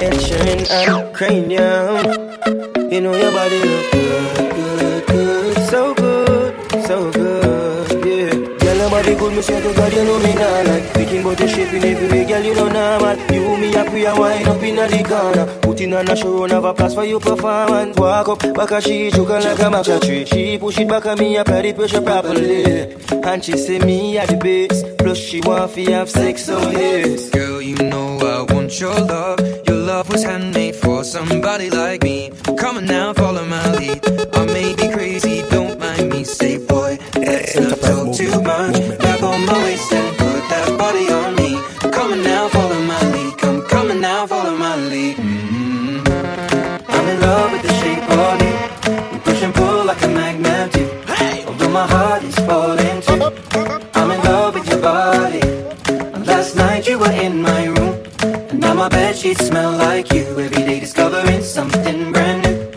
head shine and cranium. You know your body look good, good, good, so good, so good, yeah. Girl, your body good, me swear to God, you know me not like thinking about the shape in every way, girl, you know normal. You me up, we a wine up in the corner. Putting on a show, have a place for your performance. Walk up, back a she, choking like a matcha tree. She push it back at me, apply the pressure properly. And she say me at the base, plus she want fi have sex, so yes. Girl, you know I want your love. Your love was handmade for somebody like me. Come on now, follow my lead. I may be crazy, don't mind me. Say boy, let's not talk too much. Grab on my waist and put that body on me. Come on now, follow my lead. Come, come on now, follow my lead. I'm in love with the shape of you. We push and pull like a magnet do. Although my heart is falling too, I'm in love with your body. Last night you were in my room, and now my bedsheets smell like you. Every day discovering something brand new.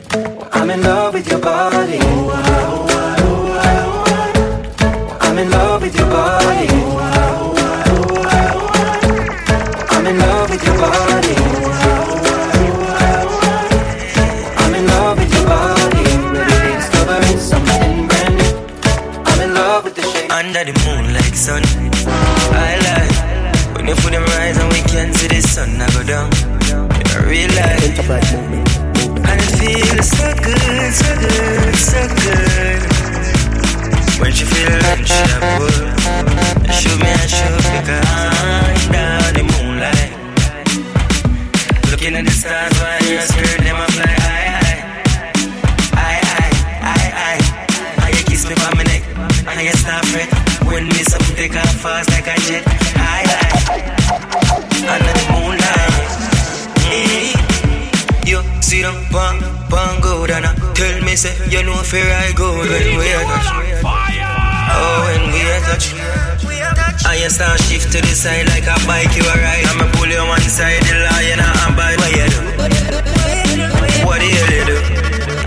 I'm in love with your body. I'm in love with your body. I'm in love with your body. Under the moon like sun, I lie. When the food them rise and we can see the sun, I go down. I realize, and it feels so good, so good, so good. When she feel like she a bull, shoot me and shoot because I'm down the moonlight. Looking at the stars while your spirit them a fly high. And you kiss me by my neck. And you stop it when me some take off fast like a jet. High under the moonlight. You see them bang good and tell me say you know fear I go when we are touch. Oh, when we are touch. And you start shift to the side like a bike you a ride. I'ma pull you one side the lion and bite. What you do? What do you do?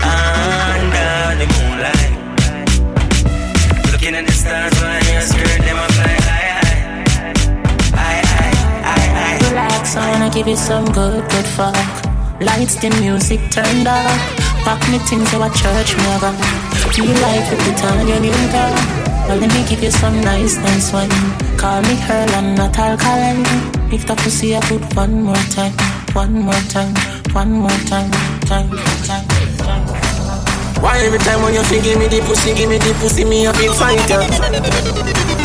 Under the moonlight. Looking at the stars when your skirt them up like I. Relax, I wanna give you some good fuck. Lights, the music turned up. Pack me things to a church mother. Feel like with the time you need her. Well, let me give you some nice one. Call me Earl and not alkaline. If the pussy I put one more time, one more time, one more time, time, time, time. Why every time when you feel give me the pussy, me a feel fighter?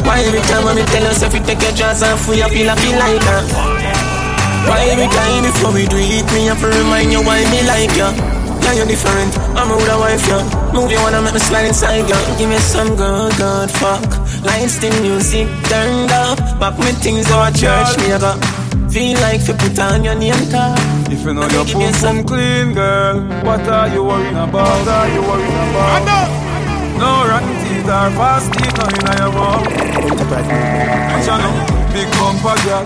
Why every time when me tell yourself you take your jaws off, you feel like her? Why every time before we do it, me have to remind you why me like ya? Yeah, you're different, I'm a older wife, ya. Yeah. Move you wanna make me slide inside, ya. Yeah. Give me some good fuck. Lights, the music turned up. Back me things to a church, me a feel like you put on your name tag. If you know your poom clean, girl, what are you worrying about? What are you worrying about? I know. No rotten teeth or fast teeth, no in your mouth. I shall know, big bumper girl.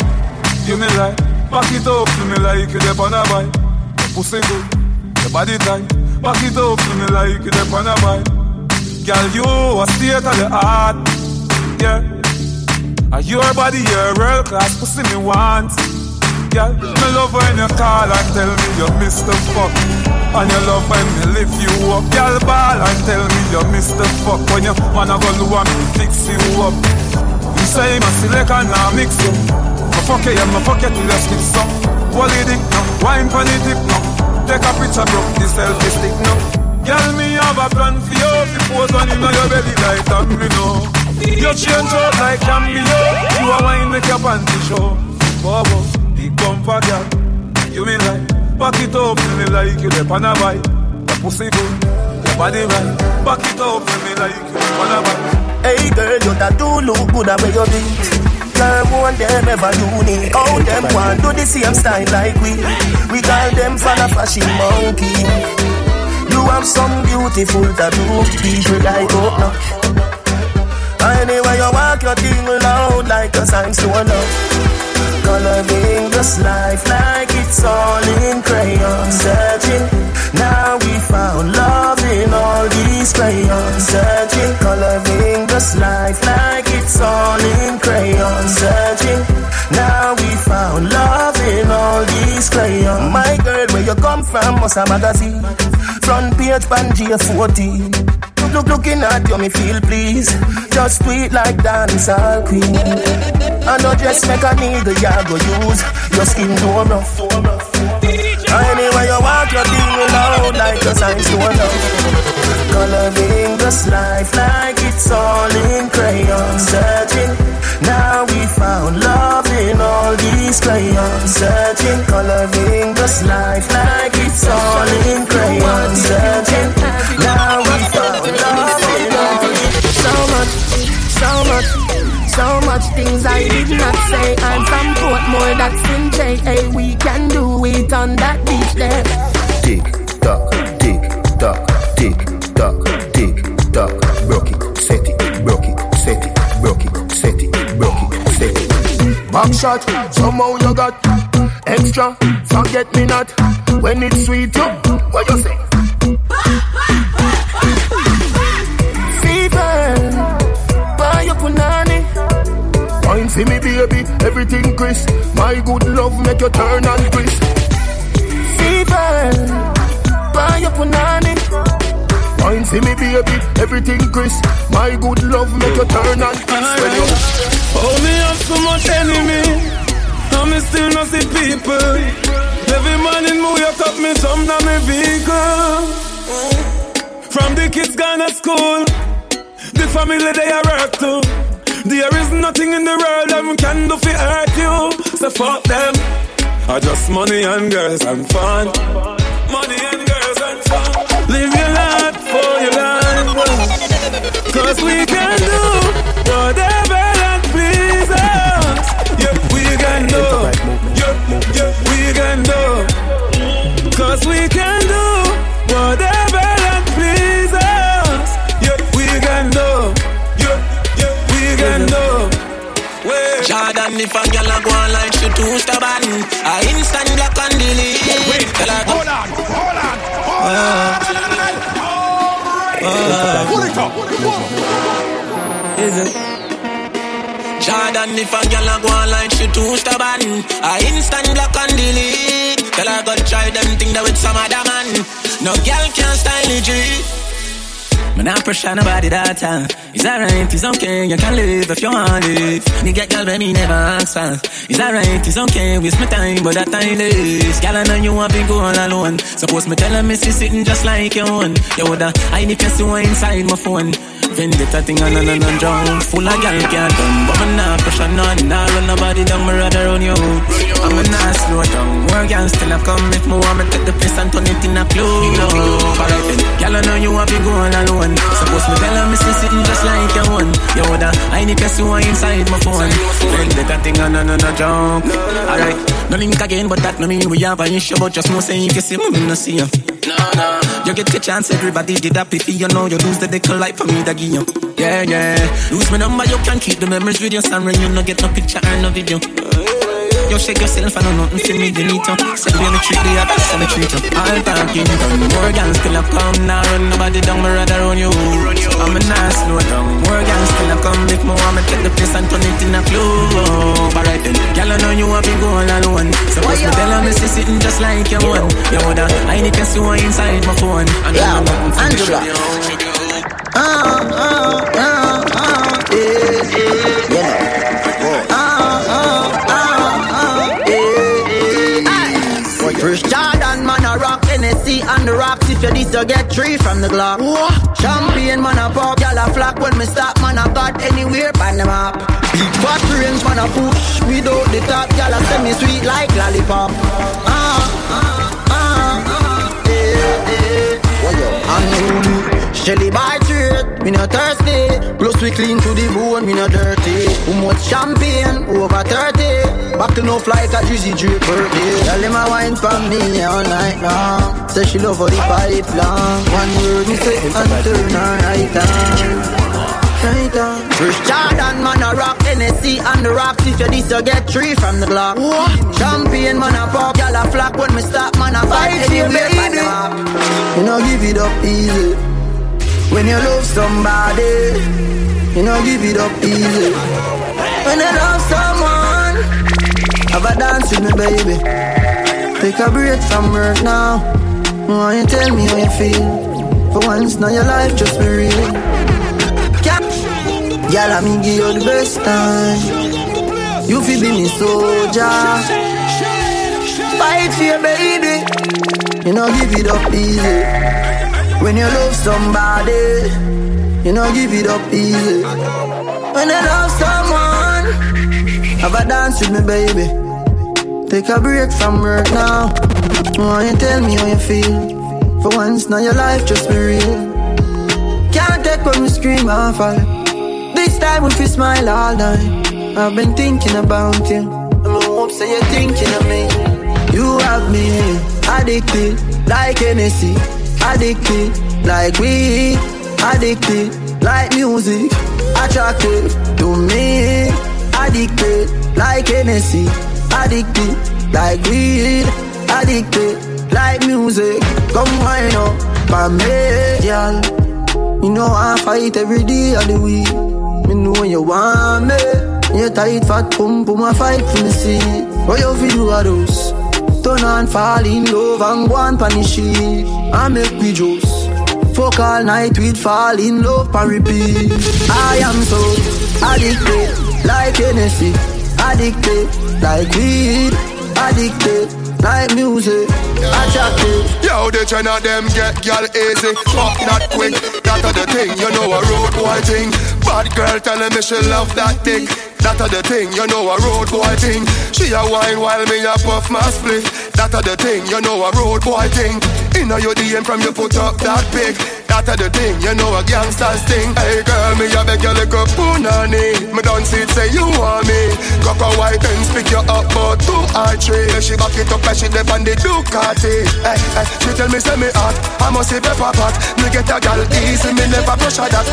Give me life, back it up to me like you dep on a bike. Your pussy good, your body tight. Back it up to me like you dep on a bike. Girl, you a state of the art, yeah. And your body, your real class pussy me want. Girl, me love when you call and tell me you miss the fuck. And you love when me lift you up. Girl, ball and tell me you miss the fuck. When your man a go low and me fix you up. You say him a select and I mix you. Me fuck you, yeah, me fuck you till you skip some. Wally dick now, wine for the dip now. Take a picture, bro, this selfie stick now. Girl, me have a plan for you. If you pose on him now, your belly light and me know. You change out like Cambio. You a wine make your panty show. Bobo, big bumper girl. You mean like, back it up to me like you dep on a bike. Your pussy good, your body right. Back it up to me like you dep on a bike. Hey girl, you that do look good at where you beat. Girl, one them ever unique. All them want do the same style like we. We call them fan a fashion monkey. You have some beautiful tattoo. People like up now. Anyway, you walk your thing loud like a sign to a love. Coloring this life like it's all in crayon searching. Now we found love in all these crayons searching. Coloring this life like it's all in crayon searching. Now we found love in all these crayons. My House a magazine. Front page Banjia 14. Looking at you, me feel please. Just tweet like dancehall queen. And no dress make a needle you go use. Your skin too rough. Anyway you walk your thing loud like your signs to love. Coloring this life like it's all in crayon. Searching, now we found love in all these crayons. Searching, coloring this life like it's all in crayon. Searching, now we found love in all these. So much things I did not say. I'm from Portmore, that's in J. Hey, we can do it on that beach there. Tick tock, tick tock, tick tock, tick tock. Broke it, set it, broke it, set it. Back shot, somehow you got extra, forget me not. When it's sweet, you, what you say? Fever, buy your punani. Wine see me baby, everything crisp. My good love make you turn and crisp. Fever, buy your punani. Wine see me baby, everything crisp. My good love make you turn and crisp. Oh, me have so much enemy, and me still not see people. Every man in New York up me jump down me vehicle. From the kids gone to school, the family they are work to. There is nothing in the world them can do for hurt you. So fuck them. I just money and girls and fun. Money and girls and fun. Live your life for your life, cause we can do whatever. We can do, cause we can do whatever that pleases us. Yeah, we can do, yeah, we can do. Jordan, if a girl a go on like she too stubborn, I instant black and delete. Wait, hold on. Is it? Jordan, if a girl a go on like she too stubborn, I instant block and delete. Tell her go try them thing that with some other man. No girl can style it, G. Man, I pressure nobody that time. It's alright, it's okay, you can live if you want it. Nigga, girl, but me never ask for. It's alright, it's okay, waste my time, but that time is. Girl, I know you want to go all alone. Suppose me tell her, miss you sitting just like your own. You woulda, I need to see what inside my phone. Vendetta thing on drown. Full of gal can't done, but I'm not pressure none. Nah, run nobody down, my rather on your hood. I'm not slow down. Work and still I come with me, want me take the place and turn it in a clue. Alright then, gal I know you want be going alone. Suppose me tell her me see sitting just like your one. You woulda, I need to see what inside my phone. Vendetta thing on drown. Alright, no link again, but that no mean we have an issue. But just no say if you see me, me no see you. No. You get your chance, everybody did that piffy. You know you lose the decal life for me, that give you. Yeah. Lose my number, you can keep the memories with your son when you no get no picture and no video. You shake yourself and nothing to me, you need to. So you only treat the other, so you treat them. I'm talking down, more gangs till I come. Now run nobody down, my rather on you. I'm a nice slow down, more gangs till I come. Make more, I'ma take the place and turn it in a clue. Alright then, girl I know you want me going alone. So what's the tell me she sitting just like your one. Your mother, I need to see what inside my phone. And yeah, Angela. Jordan, man, a rock, Hennessy on the rocks. If you this, you get three from the Glock. Champagne, man, a pop, y'all a flock. When me stop, man, I got anywhere on the map. Big fat range, man, a push without the top. Y'all a semi-sweet like lollipop. Shelly by trade, me no thirsty. Plus we clean to the bone, me no dirty. Who much champagne, over 30. Back to no fly, catch easy drip per day. Tell him I wine from me all night long. Say she love for the body long. One word me say, and turn her right on. First Jordan, man, a rock, Hennessy on the rocks. If you this, you get three from the Glock. Champagne, man, a pop, y'all a flock. When me stop, man, I fight anywhere by the map. You know, give it up easy. When you love somebody, you know, give it up easy. When you love someone, have a dance with me, baby. Take a break from work now. Why you tell me how you feel? For once now your life just be real. Girl, I mean give you the best time. You feel be me soldier. Fight for your baby, you know give it up easy. When you love somebody, you know give it up easy. When I love someone, have a dance with me baby. Take a break from work now. Why you tell me how you feel? For once now your life just be real. Can't take when we scream and fall. This time we feel smile all night. I've been thinking about you. I'm hope say you're thinking of me. You have me addicted like Hennessy, addicted like weed, addicted like music, attracted to me, addicted like Hennessy, addicted like weed, addicted like music. Come wind up for me, girl. You know I fight every day of the week. Me know you want me. You tight fat pump, put my fight for me see. What you feel do a dose? Turn and fall in love and go and punish it. I make me juice. Fuck all night we'd fall in love and repeat. I am so addicted like Hennessy, addicted like weed, addicted like music. Yo, the China them get girl easy. Fuck that quick, that a the thing. You know a road boy thing. Bad girl telling me she love that dick. That a the thing, you know a road boy thing. She a wine while me a puff my split. That a the thing, you know a road boy thing. Inna your DM from you put up that big. That a the thing, you know a gangster's thing. Hey girl, me a beg you like a punani. Me don't see it say you want me. Cock a white and pick you up for 2 or 3. She back it up and she dip on the Ducati. Hey, hey, she tell me say me hot, I must say pepper pot. Me get a girl easy, me never pressure that.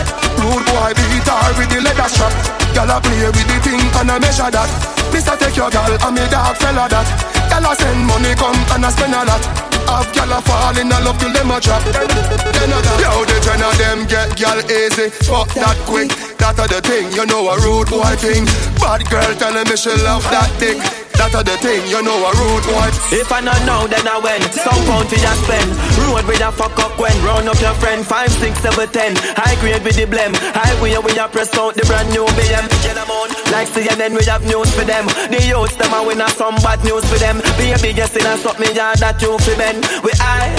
Rude boy beat her with the leather strap. Girl a play with the thing and I measure that. Mister take your girl and me dog fella that. Girl a send money come and I spend a lot. Have girl a fall in a love till them a drop. Yo, the trend of them get girl easy. Fuck that quick, that a the thing. You know a rude boy thing. Bad girl telling me she love that dick. That a the thing, you know a rude boy. If I not know, then I went. Some pound for that spend. Rude with a fuck up when. Round up your friend. 5, 6, 7, 10. High grade with the blem. High grade with your press out the brand new BM. Like CNN, we have news for them. The youths, them and we not some bad news for them. Be a biggest thing and stop me yard that you for men. We I.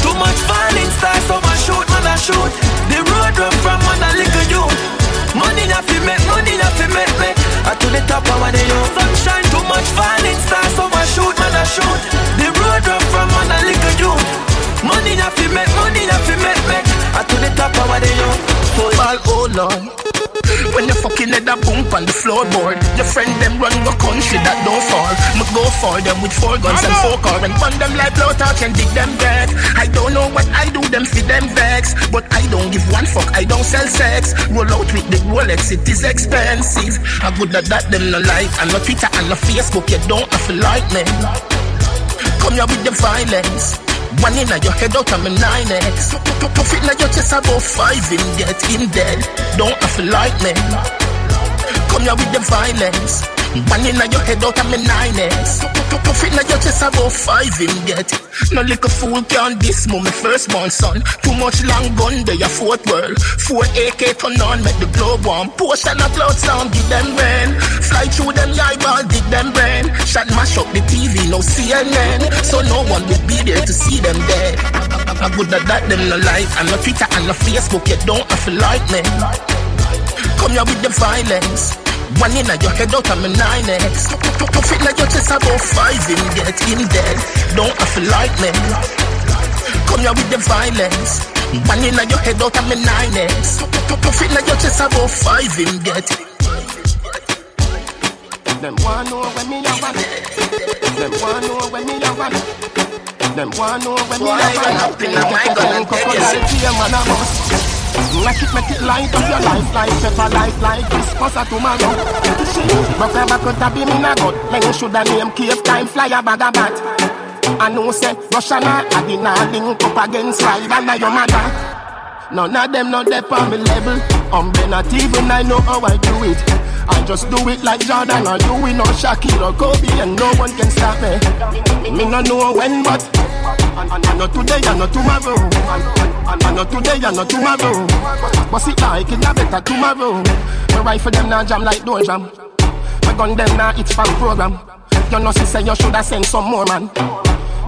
Too much violence, stars, so man I shoot. The road run from man a little youth. Money not fi make. I to the top of the youth. Sunshine, too much violence, stars, so man I shoot. The road run from man a little youth. Money not fi make. I to the top of the youth. Ball, hold on. When you fucking let that bump on the floorboard, your friend them run no country that don't fall. Me go for them with 4 guns and 4 cars and burn them like blowtorch and dig them dead. I don't know what I do, them feed them vex, but I don't give one fuck. I don't sell sex. Roll out with the Rolex, it is expensive. I good at that, them no like, and no Twitter and no Facebook. You don't have to like me. Come here with the violence. One in your head out of my 9X. Puff it in your chest about 5 in get in dead. Don't have to like me. Come here with the violence. One in your head out of my 9X. Puff it in your chest about 5 in get. No little fool can this moment first born son. Too much long gun they a fourth world. 4 AK turn on make the globe warm. Portion of cloud sound give them rain. Fly through them eyeball dig them brain. Shot mash up the TV no CNN. So no one will be there to see them dead. I good at that them no like. And no Twitter and no Facebook you don't have to like me. Come here with the violence. One in your head out of my 9X. Puff it in your chest about 5 in get in dead. Don't have to like me. Come here with the violence. One in your head out of my 9X. Puff it in your chest about 5 in get. Them wanna know when me love her. Them wanna know when me love her. Them wanna know when me love her. Them wanna know when me love her. Make it light up your life, pepper like this, cause I tomorrow. But ever could have been in a gut, like you should have named cave time, fly a bag of bat. I know say, Russia na, I did not link up against rival and your mother. None of them not there on me level, I'm not even, I know how I do it. I just do it like Jordan, or do it, or Shaquille, or Kobe, and no one can stop me. Me no know when, but... And not today and not tomorrow. And not today and not tomorrow. But see, like it, I better tomorrow. My rifle them now jam like door jam. My gun them now it's fan program. You know she say you shoulda send some more man.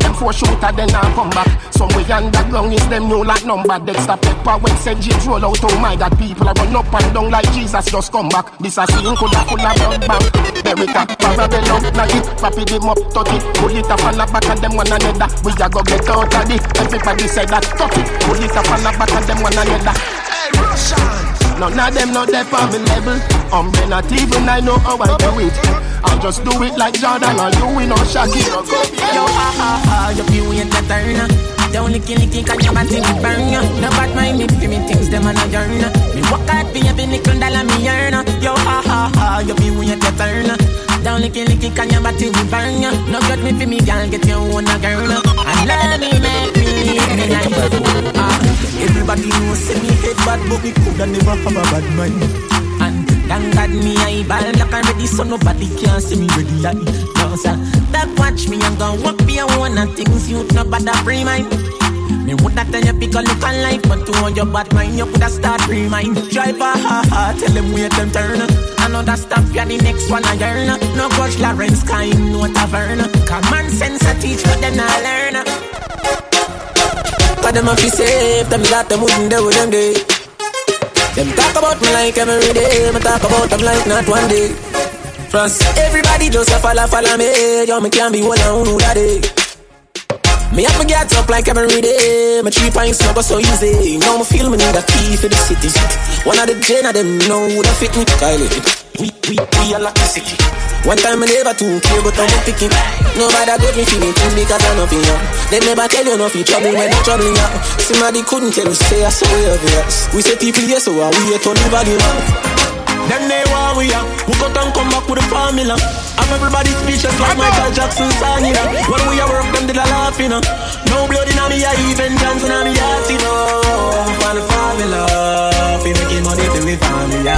Them four shooter then now come back. Somewhere underground is them no like number. Dexter Pepper when Saint-James roll out. Oh my God, people are run up and down like Jesus just come back. This a scene coulda full of blood back. America, Parabellum, Nagit, Papi them up, tot it. Pull it up on the back and them one another. We a go get out of it. Everybody say that, tot it. Pull it up on the back and them one another. Hey, Russians! None of them know they're on the level. I'm not even, I know how I do it. I just do it like Jordan or Louis or Shakira. Yo, you feel in the turn. Don't licky, cause your body will burn. No bad mind if you mean things, them on a yearn. We walk out, be every nickel dollar me earn. Yo, you feel in the turn. Don't licky, cause your body will burn. No good me for me, girl, get your own a girl. I love me, make me, like everybody knows me head bad, but we coulda never have a bad mind. And thank God me I ball like I'm ready, so nobody can see me ready like cause that watch me and gon' walk be a one and things you no bother free mind. Me woulda tell you pick a look on life, but to on your bad mind you coulda start remind. Driver, tell them where them turn. Another stop, you're the next one I yearn. No Coach Lawrence, kind no tavern. Common sense I teach, but then I learn. Them have to save, them lot them wouldn't do with them day. Them talk about me like every day, me talk about them like not one day. France, everybody just a follow me, yo me can't be one on who that day. Me have to get up like every day, my 3 pints not go so easy. Now me feel me need a key for the city. One of the gen of them know who that fit me, Kylie. We are lucky city. One time I never took care, but I'm not picking. Nobody got me feeling things because I'm nothing young. They never tell you nothing trouble when I'm troubling now. Somebody couldn't tell you, say I saw you of us. We say people here, so are we here to live again? Then they want we up. We got and come back with a formula. I'm everybody's speeches like Michael Jackson song, you know. When we are work, them did a laugh, you know. No blood in me, I even dance in me, I see no. For the formula, we making money to live on me, yeah,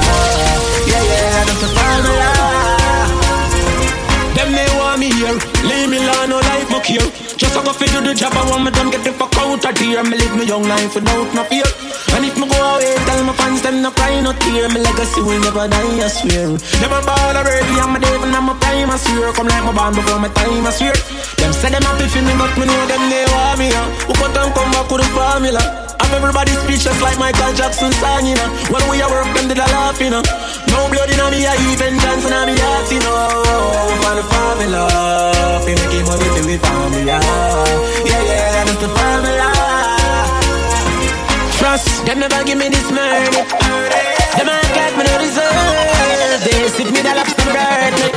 that's the formula. Them they want me here, leave me alone, no life no care. Just a go fit do the job, I want me done, get the fuck out of here. Me live my young life without no fear. And if me go away, tell my fans, them no cry, no tear. Me legacy will never die, I swear. Never ball already, I'm a devil, I'm a prime, I swear. Come like my band before my time, I swear. Them say them happy for me, but me know them they want me here. Who cut them come back with the formula? Everybody's speeches like Michael Jackson song, you know. When we are work, them did a laugh, you know. No blood in me, I even dance in me heart, you know. For the formula, we making money till we found me out. Yeah, that's the formula. Trust, them never give me this murder. Them I got me no deserve. They sit me the laps and burn me.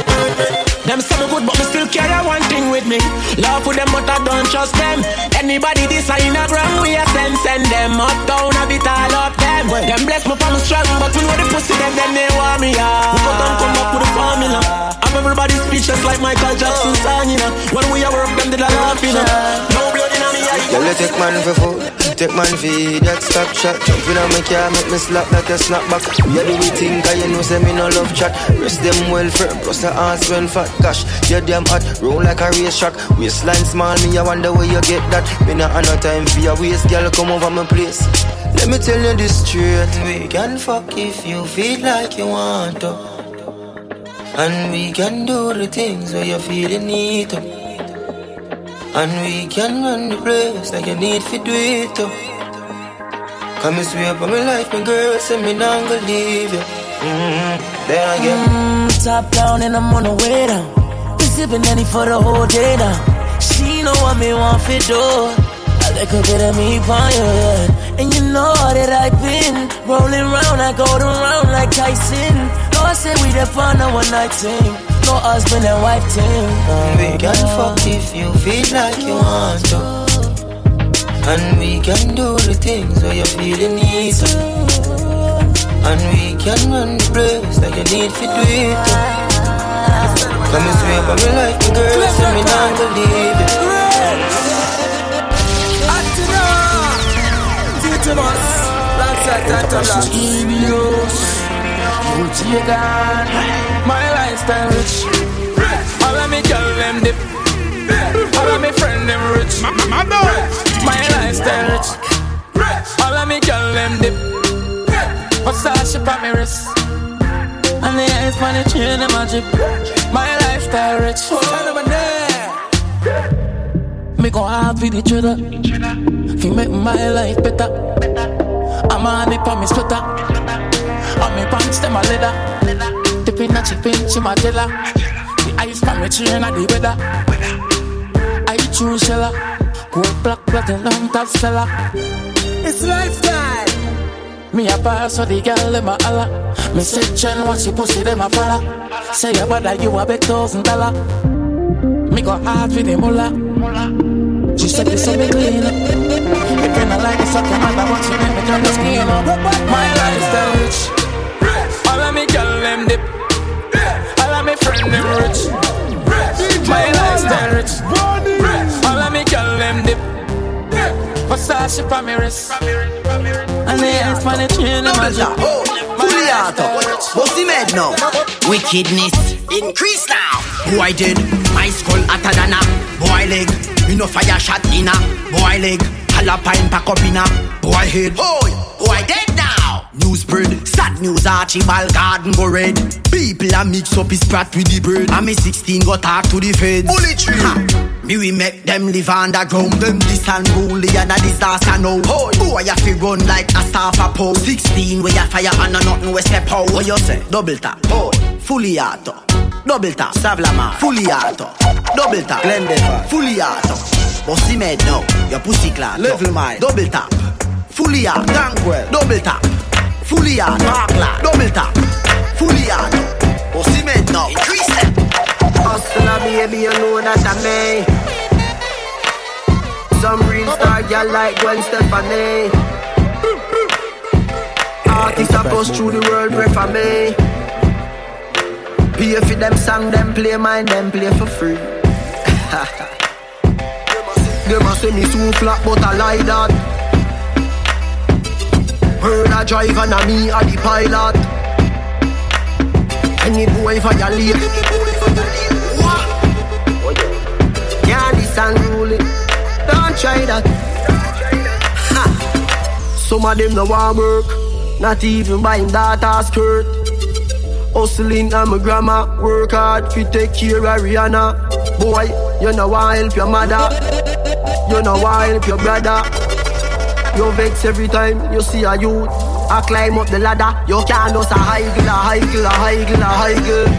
Them some good, but me still carry one thing with me. Love with them, but I don't trust them. Anybody this I in a gram, we are send them up, down, have it all up them. Well, them bless me for my strong, but we know the pussy them, then they want me, yeah. We got them come up with a formula. I'm everybody's speeches like Michael Jackson song, you know. When we are work, them did a laugh, you know. No blood in me, yeah. Girl, you take man for food, take man for that stop chat. Jumping on my car, make me slap like a snapback. Yeah, do we think I you know, say me no love chat. Rest them well firm, plus the ass well fat. Gosh, you're damn hot, roll like a race track. Waistline small, me I wonder where you get that. Me not have no time for your waist, girl, come over my place. Let me tell you this straight. We can fuck if you feel like you want to. And we can do the things where you feel you need to. And we can run the place like you need to do it to. Come and swear for my life, my girl, say me not gonna leave you. There I get top down and I'm on the way down. Been sipping any for the whole day now. She know what me want for do. I like a bit of me by your head. And you know that I've been rolling round, I go around like Tyson. No, I say we the fun on one night team. No husband and wife team. We can fuck if you feel like you want to. And we can do the things where you feel you need to. And we can run the place like you need to do it to. Come and sweep up my life, my girl, so me not believe it. That's my lifestyle rich. All of me girl them dip. All of me friend them rich. My lifestyle rich. All of me girl them dip. What's that shit on me wrist? And the ice money chain them a drip. My lifestyle rich. Me go hard with each other. Fi make my life better. I'm on the palm, me sweater. On me pants them a leather. Dipping a chipping, she my jella. The ice pan me chain a the weather. I choose Shella, gold, black, platinum, top seller. It's lifestyle. Me a pass for the girl, them a holla. Me say Chen, what she pussy, them a falla. Say your brother, you a big $1,000. Me go hard with the mullah. She said this so me clean up. If you not like it, suck your mother, watch you make me turn the skin up. My lifestyle rich. All of me girl, them dip. All of me friend, them rich. My lifestyle rich. All of me girl them dip. Versace on me wrist. And the ice pan the chain them a drip. What's the med now? Wickedness increase now. Boy dead, my skull hotter than a boy leg. You know fire shot in a boy leg. Jalapine pack up in a boy head. Boy dead now. News spread, sad news Archibald Garden go red. People a mix up his brat with the bread. And me 16 go talk to the feds. Bully tree. Me we make them live underground. Them this and bully and a disaster now. Boy ya fi run like a staff a pole. 16 where ya fire and a nothing we step out. What you say? Double tap. Fully auto. Double tap. Savlamar. Fully auto. Double tap. Glendefa. Fully auto. Bossy made now. Your pussy clad. Level mine. Double tap. Fully auto. Gangrel. Double tap. Fully out, dark lad, double tap. Fully out, bossy men now. Increase it. Hustler baby, you know that I'm me. Some real star girl like Gwen Stefani. Artists that bust through the world pray for me. Pay for them song, them play mine, them play for free. They must say me too flat, but I like that. Heard a drive and a me a the pilot. Any boy violate. What? Yeah, this unruly. Don't try that. Ha. Some of them no want work. Not even buying that ass skirt. Hustling and my grandma. Work hard to take care of Rihanna. Boy, you know I help your mother. You know I help your brother. You vex every time you see a youth. I climb up the ladder. You can't lose a higgle, a higgle, a higgle, a higgle.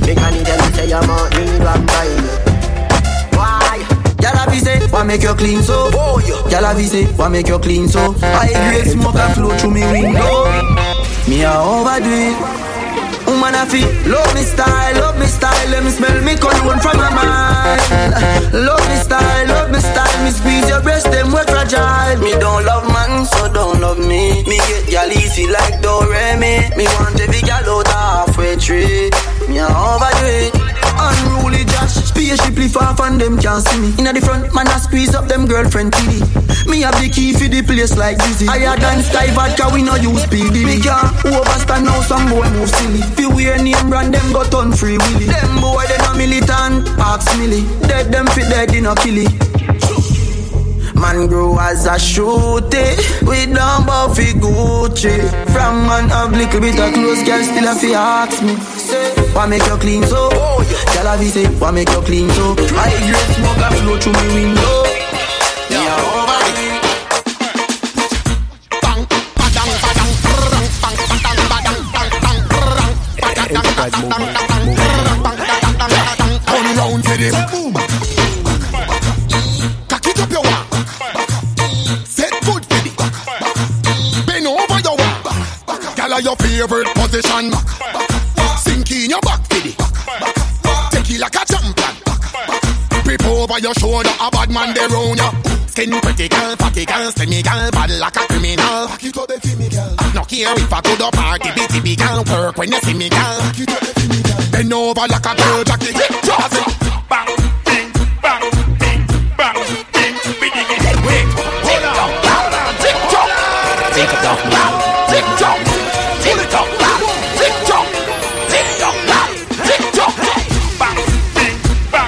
Make a need them say I'm out need one bite. Why? Y'all a visit, why make you clean so? Oh, yeah. Y'all a visit, why make you clean so? I grade smoke and flow through me window. Me a overdo it. Woman a fit. Love me style, let me smell me cologne from my mind. Love me style, me squeeze your breast, them were fragile. Me don't love man, so don't love me. Me get y'all easy like Doremi. Me want every gal out halfway tree. Me a overdo it, unruly Josh. Spaceshiply far from them can't see me. Inna the front, man I squeeze up them girlfriend TD. Me have the key for the place like Dizzy. Higher than Sky Vodka, we no use PD. Me can't overstand now, some boy move silly. Feel weird name brand, them got on free willy. Them boy, they no militant, ask milly. Dead them fit dead, they no killy. Man grow as a shooty. We don't buffy Gucci. From man have little bit of clothes, girl still a fi ask me. Why make you clean so? Girl a fi say, why make you clean so? I grade smoke a flow through me window. Me a over it. Bang, badang, badang, brrrang, bang, badang, badang, bang, bang, brrrang, badang, badang, badang, brrrang, bang, badang, badang, badang. Only round for this. Your favorite position. Sink in your back, baby. Take it like a champion. Grip over your shoulder, a bad man they round ya. Skin pretty girl, fatty girl, slimmy girl, bad like a criminal. No care if I go to party, bitty big girl, work when you see me girl. Bend over like a girl, Jackie. Just bang, bing, bang, bing, bang, bing, bing, bing. Wait, hold on, tick tock, tick tock, tick tock. Tick tock, tick tock, tick tock, tick tock, bang, bing, bang,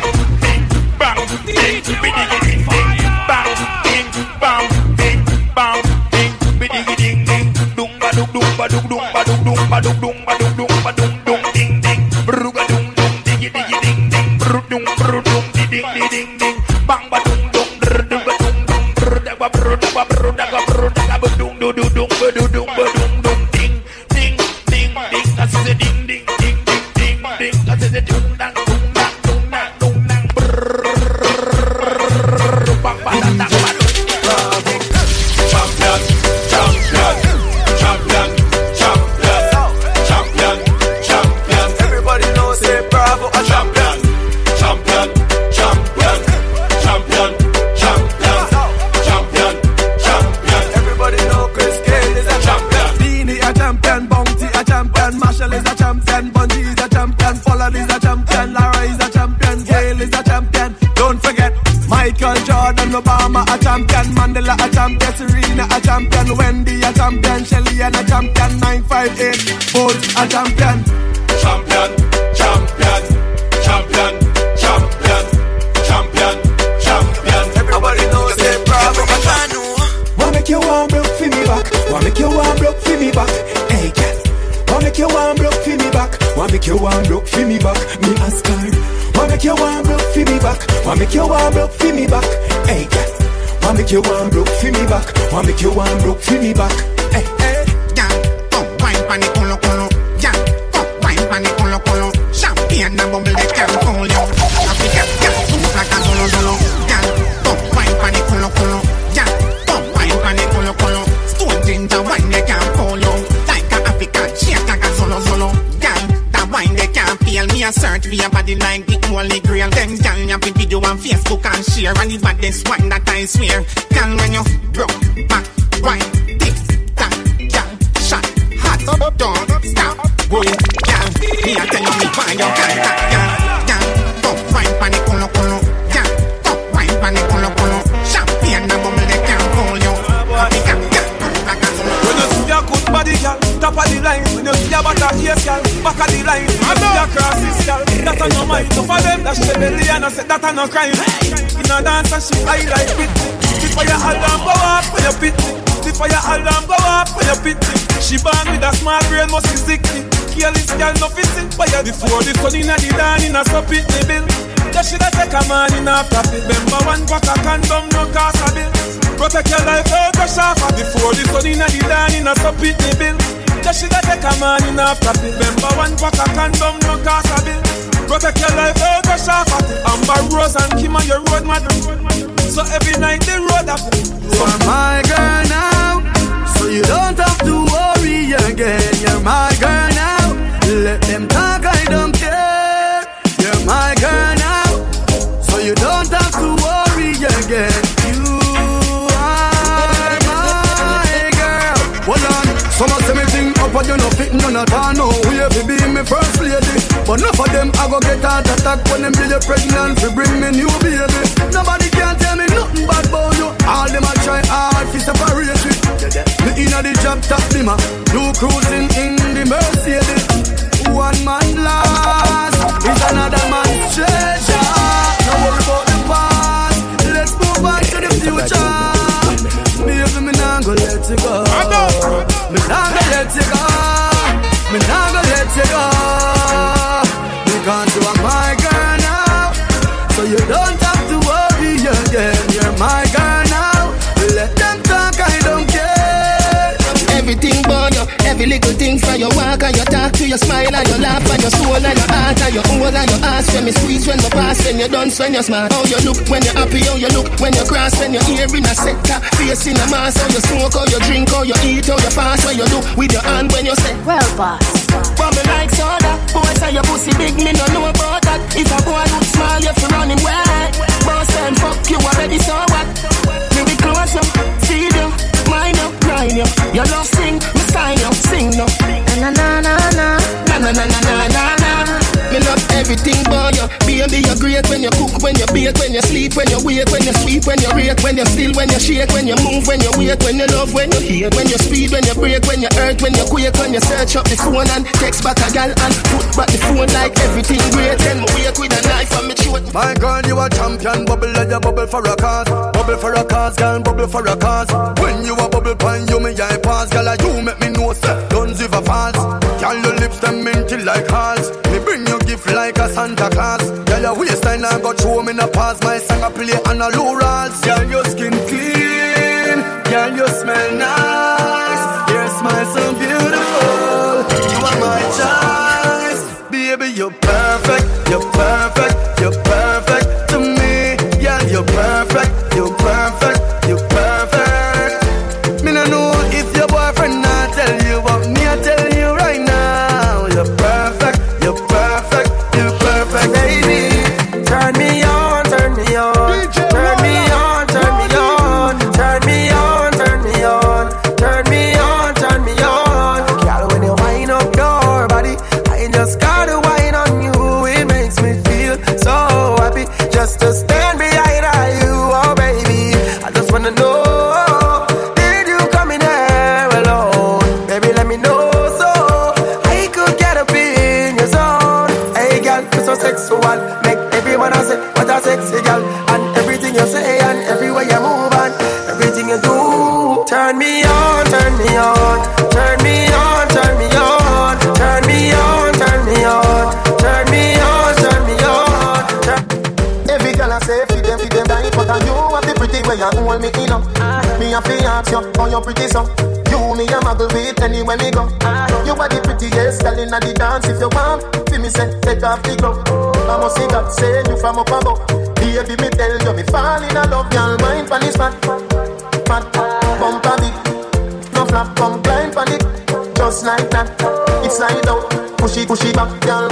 When you're smart, how you look when you're happy, how you look when you're cross, when you're here in a sector, face in a mass, how you smoke, how you drink, how you eat, how you pass, how you do with your hand when you say, well, boss. But me like soda, boy say your pussy big, me no know about that. If a boy look small, you for running wet. Boss and fuck you already, so what? Me be closer, feed you, mind you, grind you. You love sing, me sign you, sing no. Na na na na na na na na na na. Me love everything about you. Baby, you're great when you cook, when you bake, when you sleep, when you wake, when you sweep, when you rake, when you steal, when you shake, when you move, when you wait, when you love, when you hate, when you speed, when you break, when you hurt, when you quake, when you search up the phone and text back a gal and put back the phone like everything great. Then me wake with a knife and me shoot. My girl, you a champion, bubble and you bubble for a cause. Bubble for a cause, girl, bubble for a cause. When you a bubble pan, you me I pass, girl, you make me know, sir. Guns river falls. Girl, your lips them minty like hearts. Me bring your gift like a Santa Claus. Girl, your waistline I got you in a pass. My song I play on a low rolls. Girl, your skin clean. Girl, you smell nice. Your smile so beautiful. You are my choice, baby. You're perfect. You're perfect. You're perfect to me. Girl, you're perfect. You're perfect. On your pretty song, you me a muggle with anywhere me go. You are the prettiest girl inna the dance. If you want, feel me say take off the glove. I must say God send you from up above. Baby, me tell you me fall in love. Girl, mind for this fat, fat, bump on it, no flap, come blind for it, just like that. It's slide out, pushy, pushy back, girl,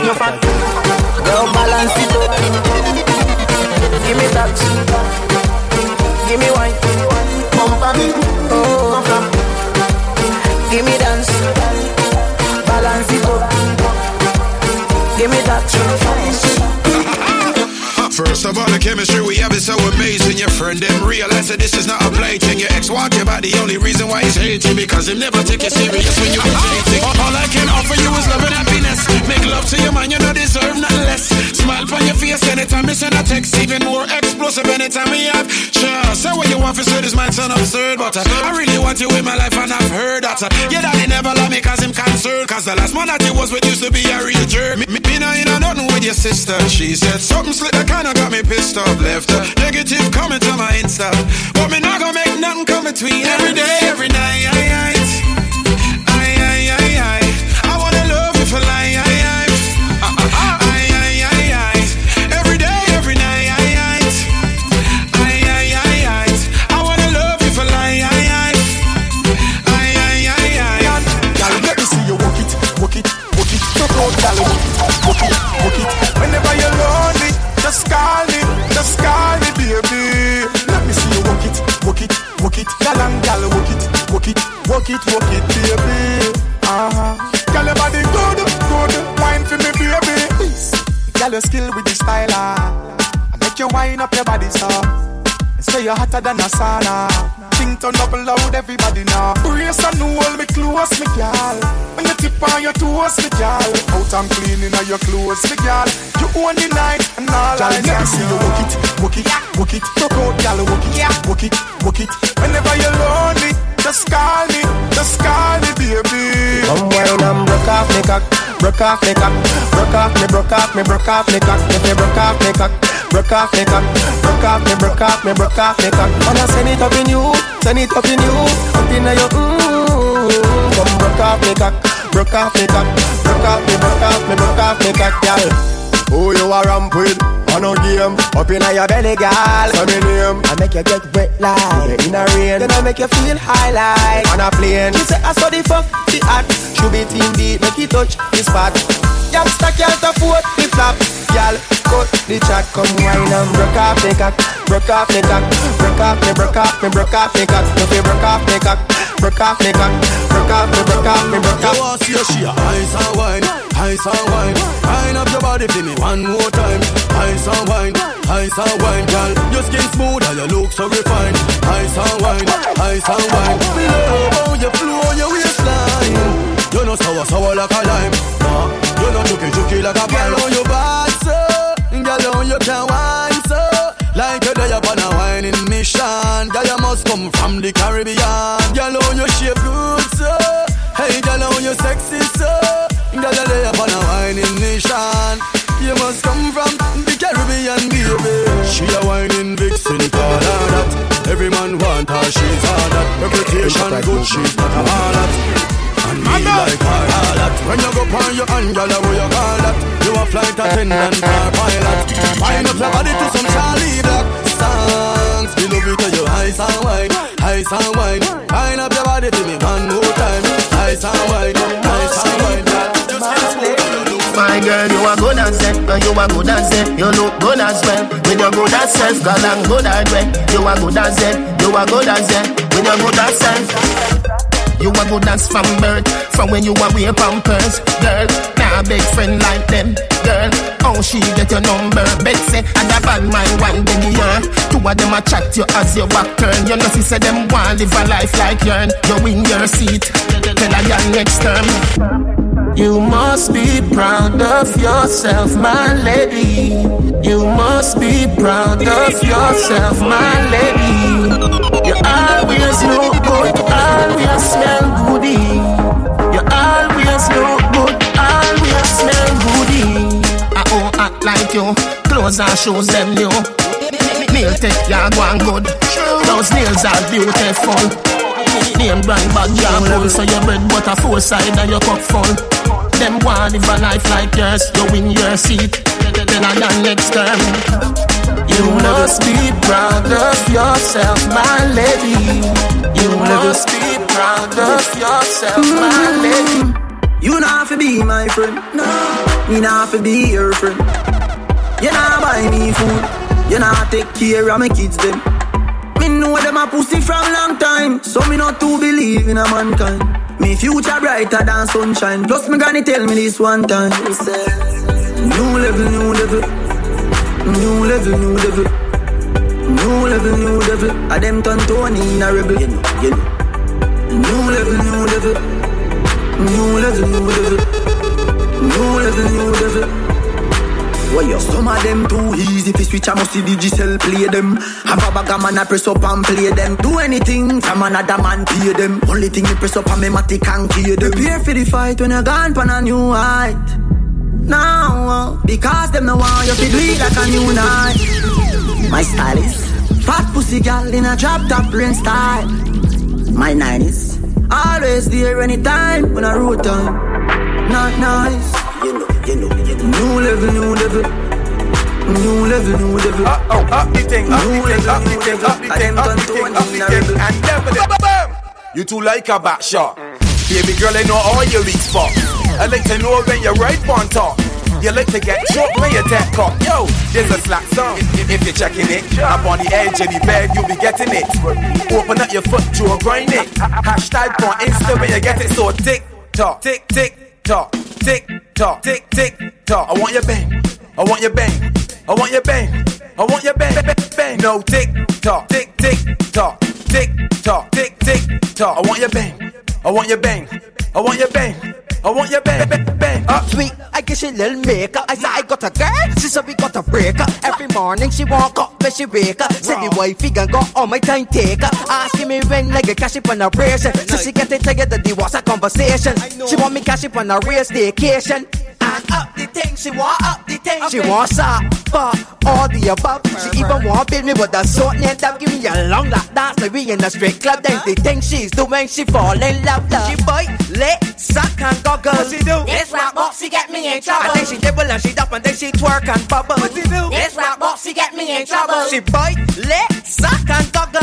Your fat. Girl, balance it up. Give me that. Give me wine. Bump a bit. Oh, give me dance. Balance it up. Give me that. First of all, the chemistry we have is so amazing. Your friend them realize that this is not a play thing. Your ex watch about the only reason why he's hating, because he never take you serious when you're dating. All I can offer you is love and happiness. Make love to your man, you don't deserve nothing less. Smile on your face anytime you send a text. Even more explosive anytime we have. Sure, say what you want for sure, this might sound absurd, but I really want you in my life and I've heard that. Your daddy never love me cause him concerned, cause the last one that he was with used to be a real jerk. Me now you know nothing with your sister. She said something slick that kinda got me pissed off. Left her negative comment on my Insta, but me not gonna make nothing come between. Every day, every night, I wanna love you for life. Whenever you're lonely, just call me, baby. Let me see you work it, work it, work it. Gal and gal, work it, work it, work it, work it, baby. Gal, your body good, good. Wine for me, baby. Gal, your skill with the style. I make you wine up your body, so say you're hotter than a sauna. Thing turn up loud, everybody now. Brace and hold me close, me gal. When you tip on your toes, me gal. Out and cleaning on your clothes, me gal. You own the night and all gal, I never see you work it, work it, work it. Talk out, gal, work it, work it, work it. Whenever you're lonely, just call me, baby. Come wine and broke off me cock, broke off me cock, broke off me, broke off me, broke off me cock, broke off me cock. Broke off me cock, broke off me, broke off me, broke off me cock. Wanna send it up in you, send it up in you, up in your mmm. Come broke off me cock, broke off me cock, broke off me, broke off me, broke off me cock, girl. Who you a ramp with? On a game, up in your belly, girl. Say me name, I make you get wet like in a rain. Then I make you feel high like on a plane. She say I saw the fuck, the act. Should be team deep, make you touch this part. Youngster can't afford the flap. Y'all cut the chat, come wine and broke off the cock, broke off the cock, broke off me, broke off me, broke off the cock, if you broke off the cock, broke off the cock, broke off me, broke off me, broke off. You want see she a ice and wine, wine up your body for me one more time. Ice and wine, girl, your skin smooth and you look so refined. Ice and wine, me love how you flow your waistline. You know sour, sour like a lime. You know juky, juky like a pine. Girl, on your body, so girl, on your can wine, so. Haitian. Girl, you must come from the Caribbean. Girl, how you shape good, so. Hey, girl, how you sexy, so. Girl, you lay up on a whining nation. You must come from the Caribbean, baby. She a whining vixen, call her that. Every man want her, she's all that. Reputation good, she's not a harlot. And me like her all that. When you go on your hand, girl, where you call that? You a flight attendant or pilot. Wind up your body to some Charlie Black songs. Me love you to your eyes and wine, eyes and wine. Wind up your body to me one more time. Eyes and wine, eyes and wine. My girl, you a good and set, girl, you a good and set. You look good as well, with your good as self, girl, I'm good and well. You a good and set, you a good and set, with your good as self. You a good as from birth, from when you a wear pampers. Girl, nah big friend like them. Girl, how she get your number? Bet say, and a bad mind one day year. Two of them a chat you as your back turn. You know she say them want live a life like yourn. You win your seat, tell her your next term. You must be proud of yourself, my lady. You must be proud of yourself, my lady. You always look good, always smell goody. You always look good, always smell goody. I all act like you, clothes and shoes them new. Nail tech, you're going good. Those nails are beautiful. Name brand bag, you're good. So your bread butter, four side and your cup full. Them want live a life like yours, you win your seat. Then I done next term. You must be proud of yourself, my lady. You must be proud of yourself, my lady. You not have to be my friend. No, me not have to be your friend. You not buy me food. You not take care of my kids them. Me know them a pussy from long time, so me not to believe in a mankind. Me future brighter than sunshine. Plus me granny tell me this one time. She said, new level, new level. New level, new level. New level, new level. I them turn Tony in a rebel. You know, you know. New level, new level. New level, new level. New level, new level. Why you? Some of them too easy. If you switch, I must see the Giselle play them. Have a bag of man, I press up and play them. Do anything from another man, pay them. Only thing you press up and me matic and kill them. Prepare for the fight when you're gone pan a new height. Now, because them no want you to bleed like a new night. My style is fat pussy girl in a drop top rain style. My 90s always there anytime when I root on. Not nice. You know, you know, you know. New level, new level. New level, new level. Up the thing, up the thing, up the thing, up the thing, up the thing, up the thing. And definitely, you two like a back shot. Baby girl, I know all you reach for. I like to know when you're right on top. You like to get choked when you tech up. Yo, there's a slack song. If you're checking it, up on the edge of the bed, you'll be getting it. Open up your foot to a grind it. Hashtag on Insta when you get it. So tick tock, tick tick tock. Tick tock, tick tick tock. I want your bang, I want your bang, I want your bang, I want your bang, bang, bang. No tick tock, tick tick tock, tick tock, tick tick tock. I want your bang, I want your bang, I want your bang, I want your bang, bang, bang. Up me, I guess she little makeup. I said I got a girl, she said we got a breaker. Every morning she walk up when she wake up. Said the wifey can go on my time taker. Asking me when like a cash up on a ration. So she get it together, the was a conversation. She want me cash up on a real staycation. And up the thing, she want up the thing. She wants up, but all the above. She even want to build me with a sword and that. Give me a long lap dance like we in a straight club. Then the thing she's doing, she fall in love. She bite, lick, suck and go. What she do? This rap box, she get me in trouble. And then she dibble and she dump and then she twerk and bubble. What she do? This rap box, she get me in trouble. She bite, lick, suck and goggle.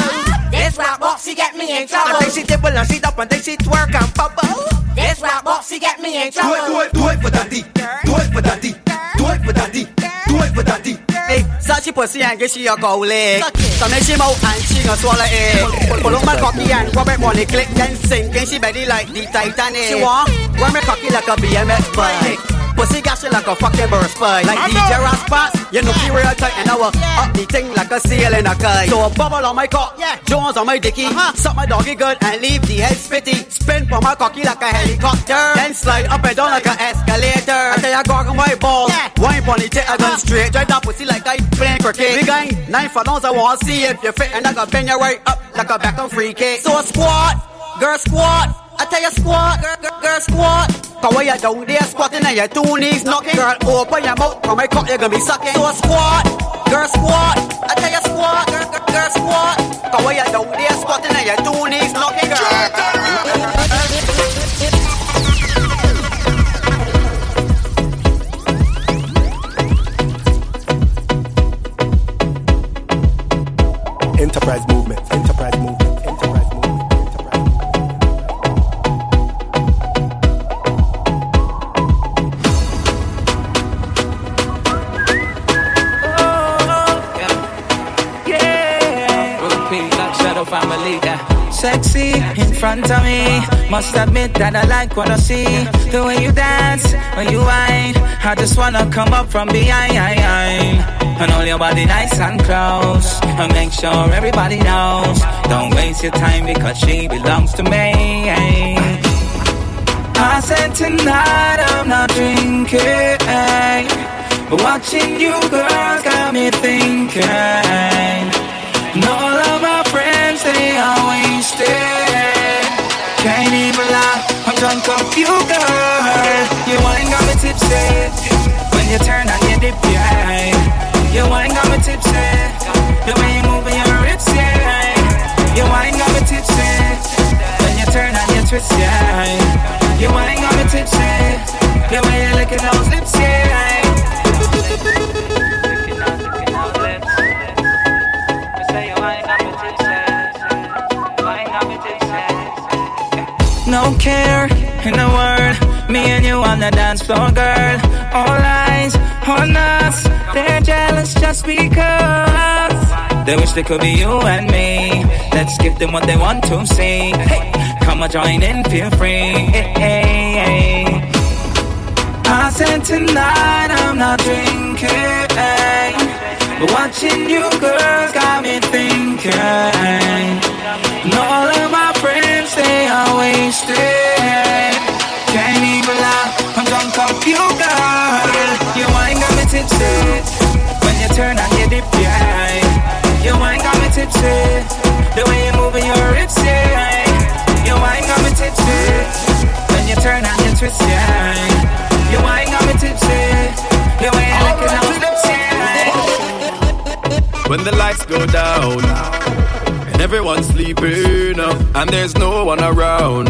This rap box, she get me in trouble. And then she dibble and she dump and then she twerk and bubble. This rap box, she get me in trouble. Do it for daddy. Do it for daddy. Do it for daddy. Do it for daddy. Hey, such a pussy and get she a go leg. So make she mouth and she gonna swallow it. Pull up my cocky and rub it on the click. Then sinking she belly like the Titanic. She walk, rub me cocky like a BMX bike. Pussy gashing like a fucking bird spy. Like DJ Raspas, you know she real tight and I work up the thing like a seal in a kite. So a bubble on my cock, Jones on my dicky. Suck my doggy good and leave the head spitty. Spin for my cocky like a helicopter, then slide up and down like an escalator. I tell you I gargle my balls, wine on the tip, I gun straight. Drive that pussy like I playing cricket. Big ain't 9 for 9, I wanna see if you fit. And I got bend your right up like a back on free kick. So a squat, girl squat, I tell you squat, girl squat. Cause when you're down there squatting and your two knees knocking, girl open your mouth, from my cock you're gonna be sucking. So squat, girl squat, I tell you squat, girl squat. Cause when you're down there squatting and your two knees knocking, girl. Enterprise movement, enterprise movement. Sexy in front of me, must admit that I like what I see. The way you dance, when you whine, I just wanna come up from behind and hold your body nice and close and make sure everybody knows. Don't waste your time because she belongs to me. I said tonight I'm not drinking, but watching you girls got me thinking. And all of my friends, they are wasted. Can't even lie, I'm drunk off you, girl. You ain't got me tipsy when you turn on your dip, yeah. You ain't got me tipsy the way you move your hips, yeah. You ain't got me tipsy when you turn on your twist, yeah. You ain't got me tipsy the way you lick at those lips, yeah. No care in the world, me and you on the dance floor, girl. All eyes on us, they're jealous just because they wish they could be you and me. Let's give them what they want to see. Hey, come on, join in, feel free. Hey, hey, hey. I said tonight I'm not drinking, but watching you girls got me thinking. And all of my friends, they are wasted. Can't even lie, I'm drunk off you, girl. You ain't got me tipsy when you turn on your dip, yeah. You ain't got me tipsy the way you're moving your hips, yeah. You ain't got me tipsy when you turn on your twist, yeah. You ain't got me tipsy the way you're licking those lips, yeah. When the lights go down, everyone's sleeping, and there's no one around.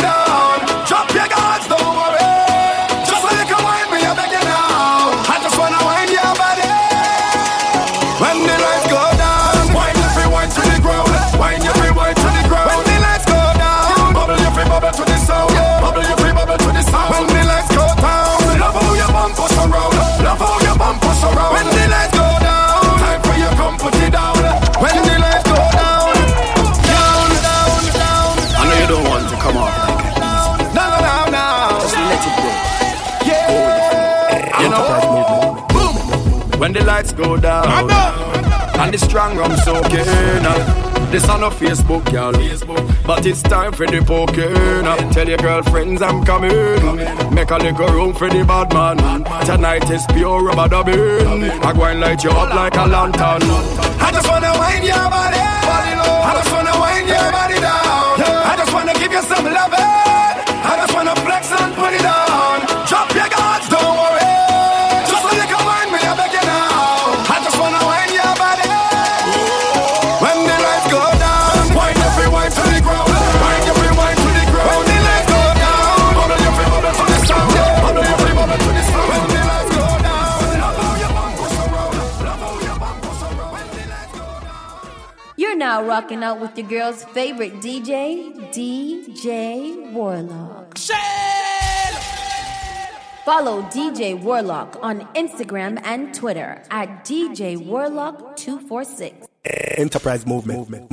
down. Drop your guards, don't worry, just let it come wind me, I beg you now. I just wanna wind your body. When the lights go down, wind every wine to the ground, wind every wine to the ground. When the lights go down, bubble every bubble to the sound, bubble every bubble to the sound. When the lights go down, love how your bum push around, love how your bum push around. When the lights go down, time for your come put it down. When the lights go down, down, down, down. I know you don't want to come off like it. No, no, no, no. Just let it go. Yeah, you know. When the lights go down and the strong rum soaking, this on a Facebook, y'all. But it's time for the poking. Tell your girlfriends I'm coming. Make a little room for the bad man. Tonight is pure rubber dubbing. I go and light you up like a lantern. I just wanna wind your body, I just wanna wind your body down. I just wanna give you some loving, I just wanna flex and put it down. Drop your guards, don't worry. now rocking out with your girl's favorite DJ, DJ Warlock. Follow DJ Warlock on Instagram and Twitter at DJ Warlock 246. Enterprise movement.